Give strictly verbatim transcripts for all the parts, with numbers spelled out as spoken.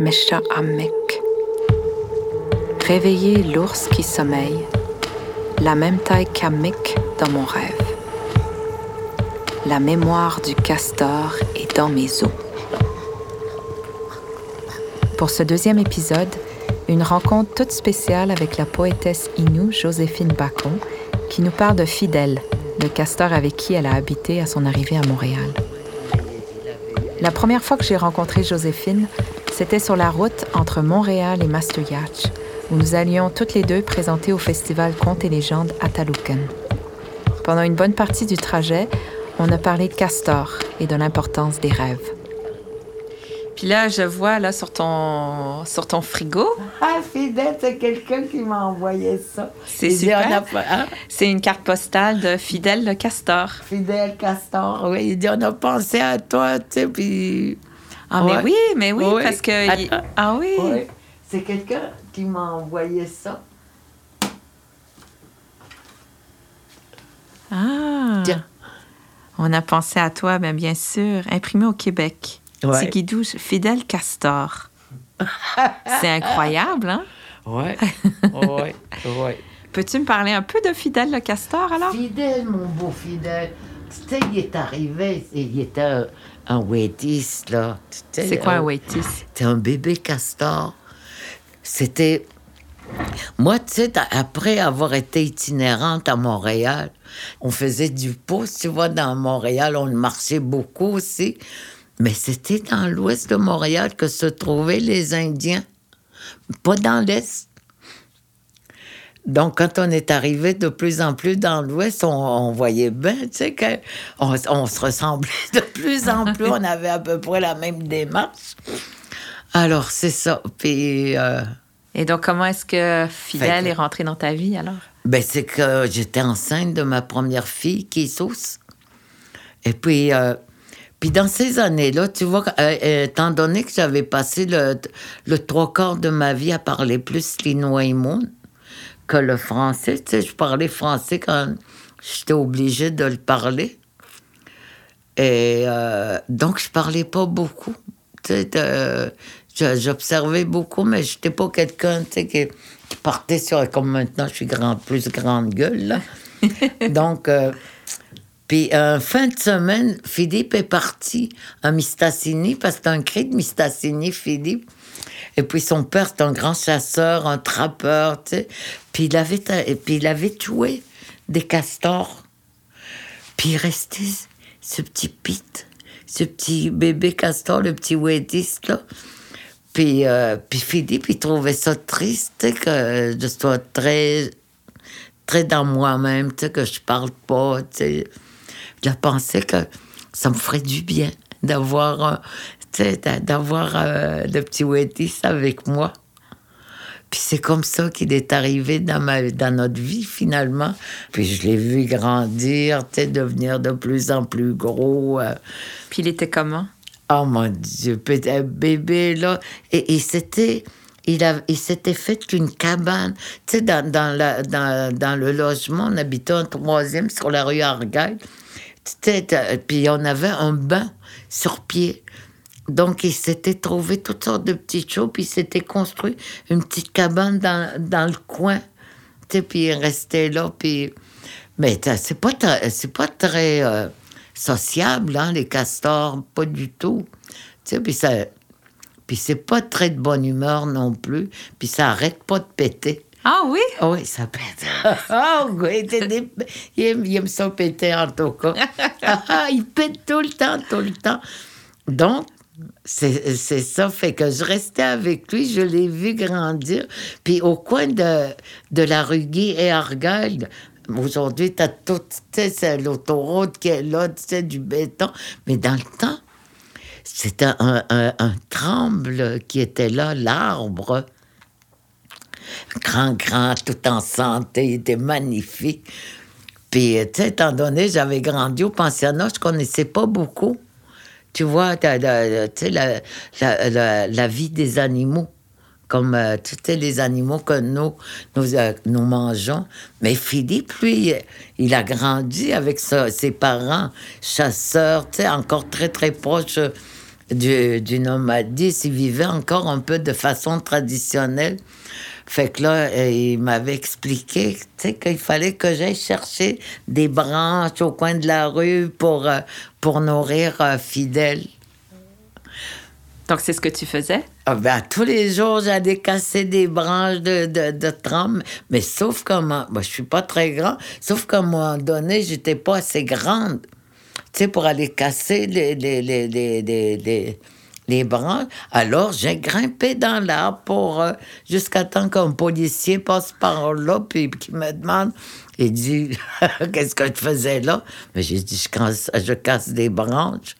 Meshah Ammik. Réveiller l'ours qui sommeille, la même taille qu'Ammik dans mon rêve. La mémoire du castor est dans mes os. Pour ce deuxième épisode, une rencontre toute spéciale avec la poétesse Inou Joséphine Bacon, qui nous parle de Fidèle, le castor avec qui elle a habité à son arrivée à Montréal. La première fois que j'ai rencontré Joséphine, c'était sur la route entre Montréal et Mastouillac, où nous allions toutes les deux présenter au festival Contes et légendes à Talouken. Pendant une bonne partie du trajet, on a parlé de castor et de l'importance des rêves. Puis là, je vois là, sur, ton, sur ton frigo. Ah, Fidèle, c'est quelqu'un qui m'a envoyé ça. C'est Il super. Dit, on a... hein? C'est une carte postale de Fidèle le castor. Fidèle castor, oui. Il dit, on a pensé à toi, tu sais, puis... Ah, ouais. mais oui, mais oui, oui. parce que... Il... Ah oui. oui. C'est quelqu'un qui m'a envoyé ça. Ah. Tiens. On a pensé à toi, bien, bien sûr. Imprimé au Québec. Ouais. C'est Guidou, Fidèle castor. C'est incroyable, hein? Ouais, ouais, ouais. Peux-tu me parler un peu de Fidèle le castor, alors? Fidèle, mon beau Fidèle. Tu sais, il est arrivé, il était un, un waitis, là. C'était C'est quoi un, un waitis? C'était un bébé castor. C'était... Moi, tu sais, après avoir été itinérante à Montréal, on faisait du pouce, tu vois, dans Montréal, on marchait beaucoup aussi. Mais c'était dans l'ouest de Montréal que se trouvaient les Indiens, pas dans l'est. Donc, quand on est arrivé de plus en plus dans l'ouest, on, on voyait bien, tu sais, qu'on on se ressemblait de plus en plus. On avait à peu près la même démarche. Alors, c'est ça. Puis... Euh... Et donc, comment est-ce que Fidèle que... est rentrée dans ta vie, alors? Bien, c'est que j'étais enceinte de ma première fille, qui sauce. Et puis... Euh... Puis dans ces années-là, tu vois, euh, étant donné que j'avais passé le, le trois quarts de ma vie à parler plus l'Inouaïmoun que le français, tu sais, je parlais français quand j'étais obligée de le parler. Et euh, donc, je parlais pas beaucoup. Tu sais, euh, j'observais beaucoup, mais j'étais pas quelqu'un, tu sais, qui, qui partait sur... Comme maintenant, je suis grand, plus grande gueule, là. Donc... Euh, Puis, euh, fin de semaine, Philippe est parti à Mistassini, parce que c'est un cri de Mistassini, Philippe. Et puis, son père, c'est un grand chasseur, un trappeur, tu sais. Puis, il avait, puis il avait tué des castors. Puis, il restait ce petit Pete, ce petit bébé castor, le petit wédiste, là. Puis, euh, puis Philippe, il trouvait ça triste, tu sais, que je sois très, très dans moi-même, tu sais, que je parle pas, tu sais. Je pensais que ça me ferait du bien d'avoir, d'avoir euh, le petit Wétis avec moi. Puis c'est comme ça qu'il est arrivé dans, ma, dans notre vie, finalement. Puis je l'ai vu grandir, devenir de plus en plus gros. Euh. Puis il était comment? Oh mon Dieu, bébé, là. Et, et c'était... Il, a, il s'était fait une cabane. Tu sais, dans, dans, la, dans, dans le logement, on habitait en troisième sur la rue Argyle. Tu sais, puis on avait un bain sur pied. Donc, il s'était trouvé toutes sortes de petites choses, puis il s'était construit une petite cabane dans, dans le coin. Tu sais, puis il restait là, puis... Mais c'est pas très, c'est pas très euh, sociable, hein, les castors, pas du tout. Tu sais, puis ça... Puis c'est pas très de bonne humeur non plus. Puis ça arrête pas de péter. Ah oui? Oui, ça pète. Ah oui, des... il, aime, il aime ça péter en tout cas. Il pète tout le temps, tout le temps. Donc, c'est, c'est ça. Fait que je restais avec lui, je l'ai vu grandir. Puis au coin de, de la rue Guy et Argyle, aujourd'hui, t'as tout, tu sais, l'autoroute qui est là, tu sais, du béton. Mais dans le temps, c'était un, un, un, un tremble qui était là, l'arbre. Grand, grand, tout en santé, il était magnifique. Puis, tu sais, étant donné, j'avais grandi au pensionnat, je connaissais pas beaucoup. Tu vois, tu sais, la, la, la, la vie des animaux, comme euh, tu sais, les animaux que nous, nous, euh, nous mangeons. Mais Philippe, lui, il a grandi avec sa, ses parents, chasseurs, tu sais, encore très, très proche du, du nomadisme, ils vivaient encore un peu de façon traditionnelle. Fait que là, il m'avait expliqué, tu sais, qu'il fallait que j'aille chercher des branches au coin de la rue pour, pour nourrir euh, Fidèle. Donc, c'est ce que tu faisais? Ah ben, tous les jours, j'allais casser des branches de, de, de tram, mais sauf que moi, ben, je suis pas très grand, sauf qu'à un moment donné, j'étais pas assez grande, tu sais, pour aller casser les, les, les, les, les, les, les branches. Alors, j'ai grimpé dans l'arbre pour, euh, jusqu'à temps qu'un policier passe par là, puis qui me demande, il dit, qu'est-ce que je faisais là? Mais j'ai dit, je casse, je casse des branches.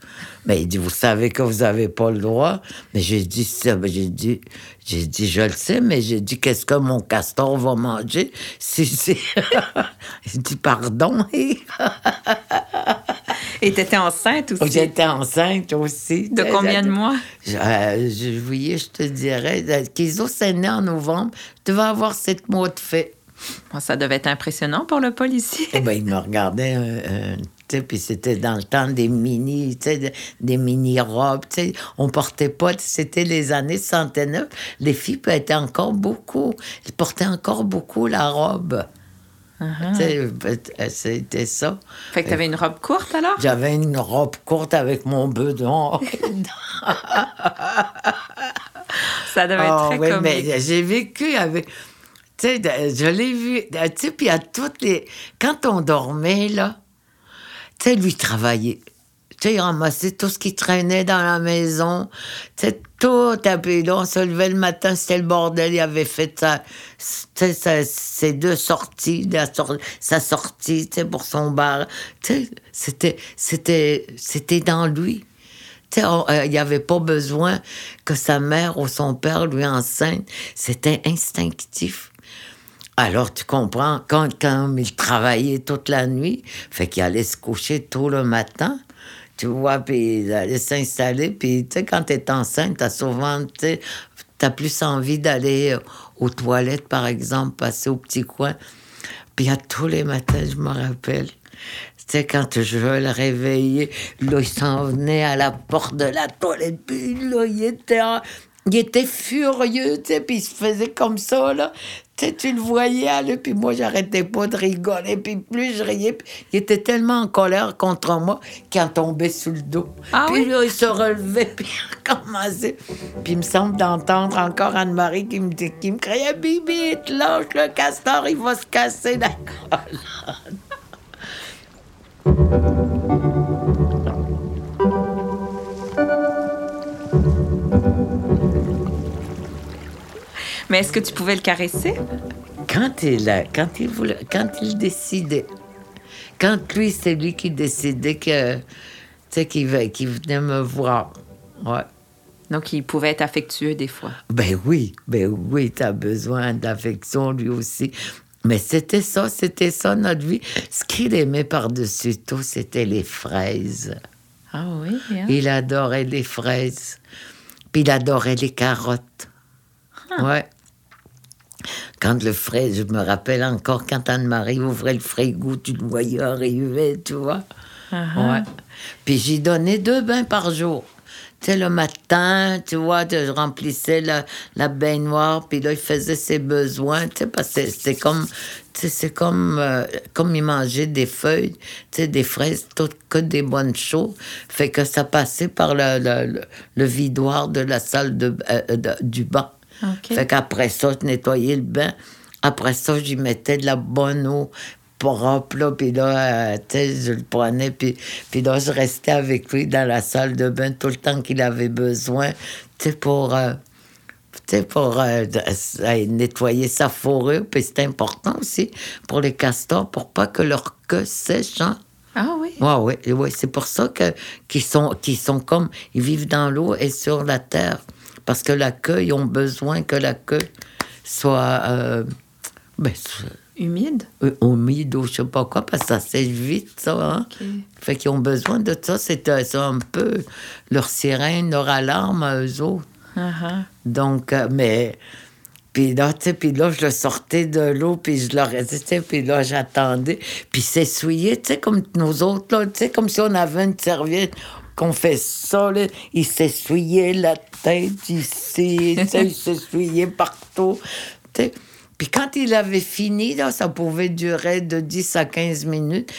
Mais il dit, vous savez que vous n'avez pas le droit. Mais j'ai dit, ça, j'ai dit, j'ai dit, je le sais, mais j'ai dit, qu'est-ce que mon castor va manger? Si, si. Il dit, pardon. Et t'étais enceinte aussi? J'étais enceinte aussi. De combien de mois? Euh, je voyais, je te dirais, Kizo s'est né en novembre, je devais avoir sept mois de fait. Bon, ça devait être impressionnant pour le policier. Ben, il me regardait, euh, tu sais, puis c'était dans le temps des mini, tu sais, des mini-robes, tu sais. On portait pas, c'était les années soixante-neuf. Les filles étaient encore beaucoup, elles portaient encore beaucoup la robe. Uh-huh. C'était ça. Fait que t'avais une robe courte, alors? J'avais une robe courte avec mon bedon. Ça devait être oh, très oui, comique. Mais j'ai vécu avec... Tu sais, je l'ai vu, tu sais, puis à toutes les... Quand on dormait, là, tu sais, lui travaillait. Tu sais, il ramassait tout ce qui traînait dans la maison. Tu sais, tout, puis là, on se levait le matin, c'était le bordel. Il avait fait sa, sa, ses deux sorties, la sor- sa sortie, tu sais, pour son bar. Tu sais, c'était, c'était, c'était dans lui. Tu sais, il n'y avait pas besoin que sa mère ou son père lui enseigne. C'était instinctif. Alors, tu comprends, quand, quand il travaillait toute la nuit, fait qu'il allait se coucher tôt le matin, tu vois, puis il allait s'installer. Puis, tu sais, quand t'es enceinte, t'as souvent, tu sais, t'as plus envie d'aller aux toilettes, par exemple, passer au petit coin. Puis, à tous les matins, je me rappelle, tu sais, quand je le réveillais, là, il s'en venait à la porte de la toilette, puis là, il était... En... Il était furieux, tu sais, puis il se faisait comme ça, là. Tu sais, tu le voyais aller, puis moi, j'arrêtais pas de rigoler, puis plus je riais. Il était tellement en colère contre moi qu'il en tombait sous le dos. Ah puis oui? Là, il se relevait, puis il recommençait. Puis il me semble d'entendre encore Anne-Marie qui me, dit, qui me criait « Bibi, lâche le castor, il va se casser la colonne. » Mais est-ce que tu pouvais le caresser? Quand il, a, quand il, voulait, quand il décidait. Quand lui, c'est lui qui décidait que, tu sais, qu'il, qu'il venait me voir. Ouais. Donc, il pouvait être affectueux des fois. Ben oui, ben oui, t'as besoin d'affection lui aussi. Mais c'était ça, c'était ça notre vie. Ce qu'il aimait par-dessus tout, c'était les fraises. Ah oui? Hein? Il adorait les fraises. Puis il adorait les carottes. Ah. Ouais. Quand le fraise, je me rappelle encore quand Anne-Marie ouvrait le frigo, tu le voyais arriver, tu vois. Uh-huh. Ouais. Puis j'y donnais deux bains par jour. Tu sais, le matin, tu vois, je remplissais la, la baignoire, puis là, il faisait ses besoins, tu sais, parce que c'est, c'est comme, tu sais, c'est comme, euh, comme il mangeait des feuilles, tu sais, des fraises, toutes que des bonnes choses, fait que ça passait par le, le, le, le vidoir de la salle de, euh, de, du bain. Okay. Fait qu'après ça, je nettoyais le bain. Après ça, j'y mettais de la bonne eau propre, là, puis là, euh, tu sais, je le prenais, puis, puis là, je restais avec lui dans la salle de bain tout le temps qu'il avait besoin, tu sais, pour, euh, tu sais, pour euh, nettoyer sa fourrure. Puis c'est important aussi pour les castors, pour pas que leur queue sèche, hein. Ah oui? Oui, oui, ouais. C'est pour ça que, qu'ils sont, qu'ils sont comme... Ils vivent dans l'eau et sur la terre. Parce que la queue, ils ont besoin que la queue soit... Euh, ben, humide? Humide ou je sais pas quoi, parce que ça sèche vite, ça. Hein? Okay. Fait qu'ils ont besoin de ça. C'est, c'est un peu leur sirène, leur alarme à eux autres. Uh-huh. Donc, euh, mais... Puis là, tu sais, puis là, je le sortais de l'eau, puis je le restais, puis là, j'attendais. Puis s'essuyait, tu sais, comme nous autres, là, tu sais, comme si on avait une serviette... qu'on fait ça, là, il s'essuyait la tête ici, il s'essuyait partout. T'sais. Puis quand il avait fini, là, ça pouvait durer de dix à quinze minutes.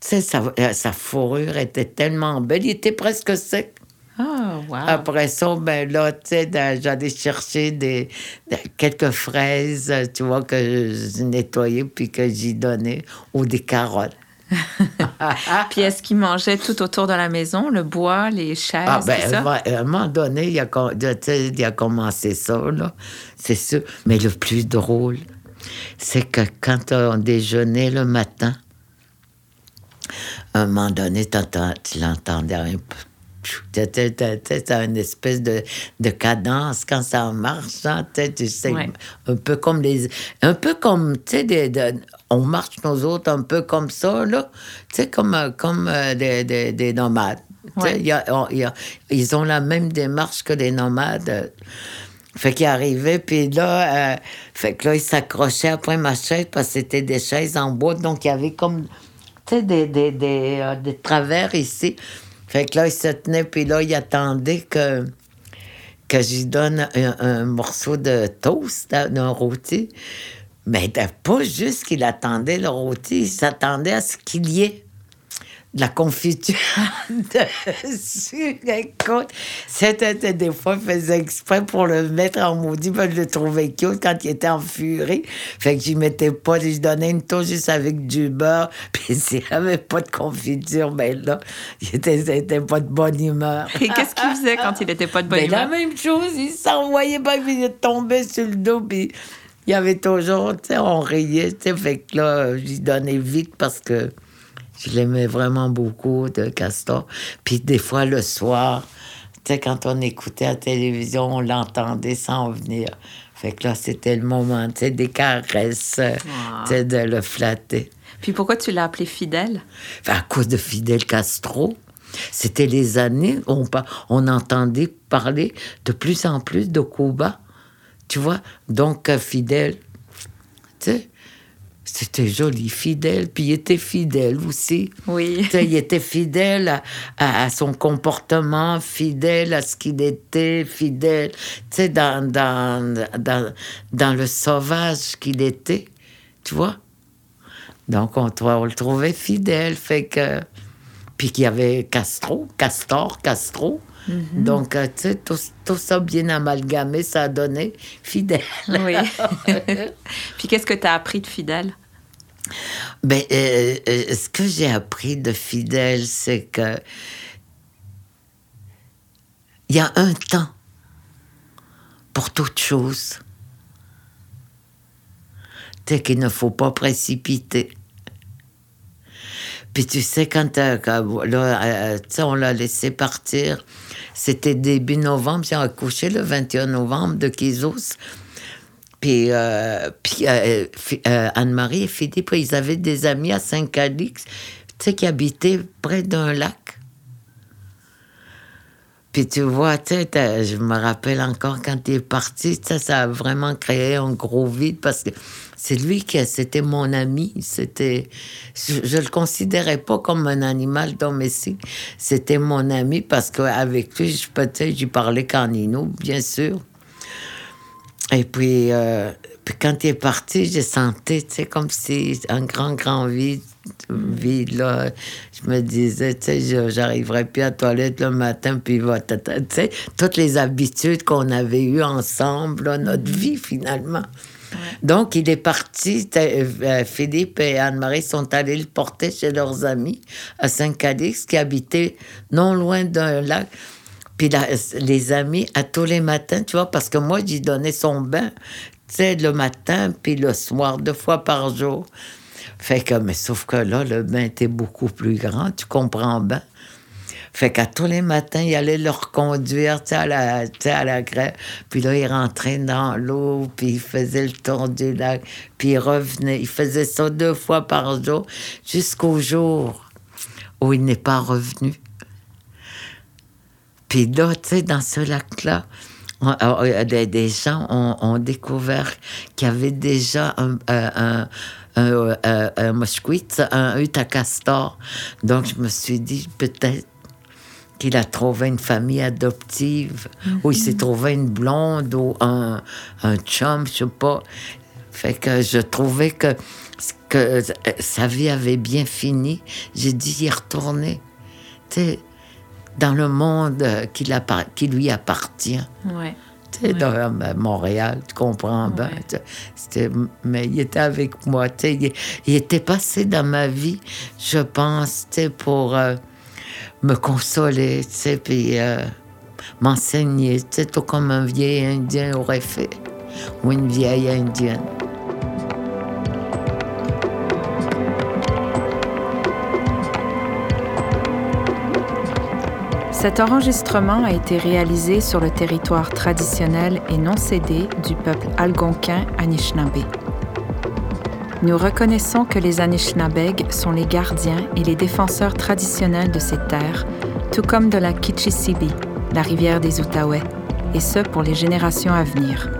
T'sais, sa, sa fourrure était tellement belle, il était presque sec. Oh, wow. Après ça, ben là, tu sais, j'allais chercher des, des, quelques fraises, tu vois, que je nettoyais puis que j'y donnais, ou des carottes. Puis est-ce qu'ils mangeaient tout autour de la maison, le bois, les chaises, ah, ben, tout ça? À un moment donné, il a, il a commencé ça, là, c'est sûr. Mais le plus drôle, c'est que quand on déjeunait le matin, à un moment donné, tu l'entendais un peu. T'as une espèce de, de cadence quand ça marche, hein, tu sais, ouais. un peu comme les, un peu comme, tu sais, des, des, on marche nous autres un peu comme ça là, tu sais, comme comme euh, des, des, des nomades. Ouais. Y a, on, y a, ils ont la même démarche que les nomades. Fait qu'ils arrivaient, puis là, euh, fait que là ils s'accrochaient après ma chaise parce que c'était des chaises en bois, donc il y avait comme, tu sais, des des des, euh, des travers ici. Fait que là, il se tenait, puis là, il attendait que, que j'y donne un, un morceau de toast, d'un rôti. Mais pas juste qu'il attendait le rôti, il s'attendait à ce qu'il y ait de la confiture dessus. Écoute, c'était des fois, il faisait exprès pour le mettre en maudit, parce que je le trouvais cute quand il était en furie. Fait que j'y mettais pas, je donnais une toast juste avec du beurre, puis s'il n'y avait pas de confiture, ben là, il n'était pas de bonne humeur. Et qu'est-ce qu'il faisait quand il n'était pas de bonne ben, humeur? La même chose, il s'envoyait pas, puis il tombait sur le dos, puis il y avait toujours, tu sais, on riait, tu sais, fait que là, j'y donnais vite parce que je l'aimais vraiment beaucoup, de Castor. Puis des fois, le soir, tu sais, quand on écoutait la télévision, on l'entendait s'en venir. Fait que là, c'était le moment, tu sais, des caresses, wow. tu sais, de le flatter. Puis pourquoi tu l'as appelé Fidèle? Enfin, à cause de Fidel Castro. C'était les années où on, on entendait parler de plus en plus de Cuba. Tu vois? Donc, Fidel, tu sais... C'était joli, Fidèle. Puis il était fidèle aussi. Oui. T'sais, il était fidèle à, à, à son comportement, fidèle à ce qu'il était, fidèle, tu sais, dans, dans, dans, dans le sauvage qu'il était, tu vois. Donc, on, on le trouvait fidèle, fait que... Puis qu'il y avait Castro, Castor, Castro. Mm-hmm. Donc, tu sais, tout, tout ça bien amalgamé, ça a donné Fidèle. Oui. Puis, qu'est-ce que tu as appris de Fidèle? Bien, euh, euh, ce que j'ai appris de Fidèle, c'est que... Il y a un temps pour toute chose. Tu sais qu'il ne faut pas précipiter. Puis tu sais, quand, euh, quand là, euh, on l'a laissé partir, c'était début novembre, j'ai accouché le vingt et un novembre de Kizos. Puis, euh, puis euh, euh, Anne-Marie et Philippe, ils avaient des amis à Saint-Calix, tu sais, qui habitaient près d'un lac. Puis tu vois, tu sais, je me rappelle encore quand il est parti, ça, ça a vraiment créé un gros vide parce que c'est lui qui c'était mon ami. C'était, je ne le considérais pas comme un animal domestique. C'était mon ami parce qu'avec lui, je peut-être, j'y parlais qu'en Inou, bien sûr. Et puis, euh, puis quand il est parti, j'ai senti, tu sais, comme si un grand, grand vide. Vide, là, je me disais, tu sais, j'arriverai plus à la toilette le matin, puis va, tu sais, toutes les habitudes qu'on avait eues ensemble, là, notre vie, finalement. Ouais. Donc, il est parti, euh, Philippe et Anne-Marie sont allés le porter chez leurs amis à Saint-Calix, qui habitaient non loin d'un lac. Puis la, les amis, à tous les matins, tu vois, parce que moi, j'y donnais son bain, tu sais, le matin, puis le soir, deux fois par jour. Fait que, mais sauf que là, le bain était beaucoup plus grand, tu comprends bien. Fait qu'à tous les matins, il allait leur conduire, tu sais, à la, tu sais, à la grève. Puis là, il rentrait dans l'eau, puis il faisait le tour du lac, puis il revenait. Il faisait ça deux fois par jour, jusqu'au jour où il n'est pas revenu. Puis là, tu sais, dans ce lac-là, On, euh, des, des gens ont, ont découvert qu'il y avait déjà un, un, un, un, un mosquit, un hut à castor. Donc, je me suis dit, peut-être qu'il a trouvé une famille adoptive, mm-hmm. où il s'est trouvé une blonde ou un, un chum, je sais pas. Fait que je trouvais que, que sa vie avait bien fini. J'ai dit y retourner, tu sais, dans le monde qui, qui lui appartient. Ouais. Tu sais, ouais. dans à Montréal, tu comprends bien. Ouais. C'était, mais il était avec moi, tu sais, il, il était passé dans ma vie, je pense, tu sais, pour... Euh, me consoler, tu sais, puis euh, m'enseigner, tu sais, tout comme un vieil Indien aurait fait, ou une vieille Indienne. Cet enregistrement a été réalisé sur le territoire traditionnel et non cédé du peuple algonquin Anishinabé. Nous reconnaissons que les Anishinabeg sont les gardiens et les défenseurs traditionnels de ces terres, tout comme de la Kichisibi, la rivière des Outaouais, et ce pour les générations à venir.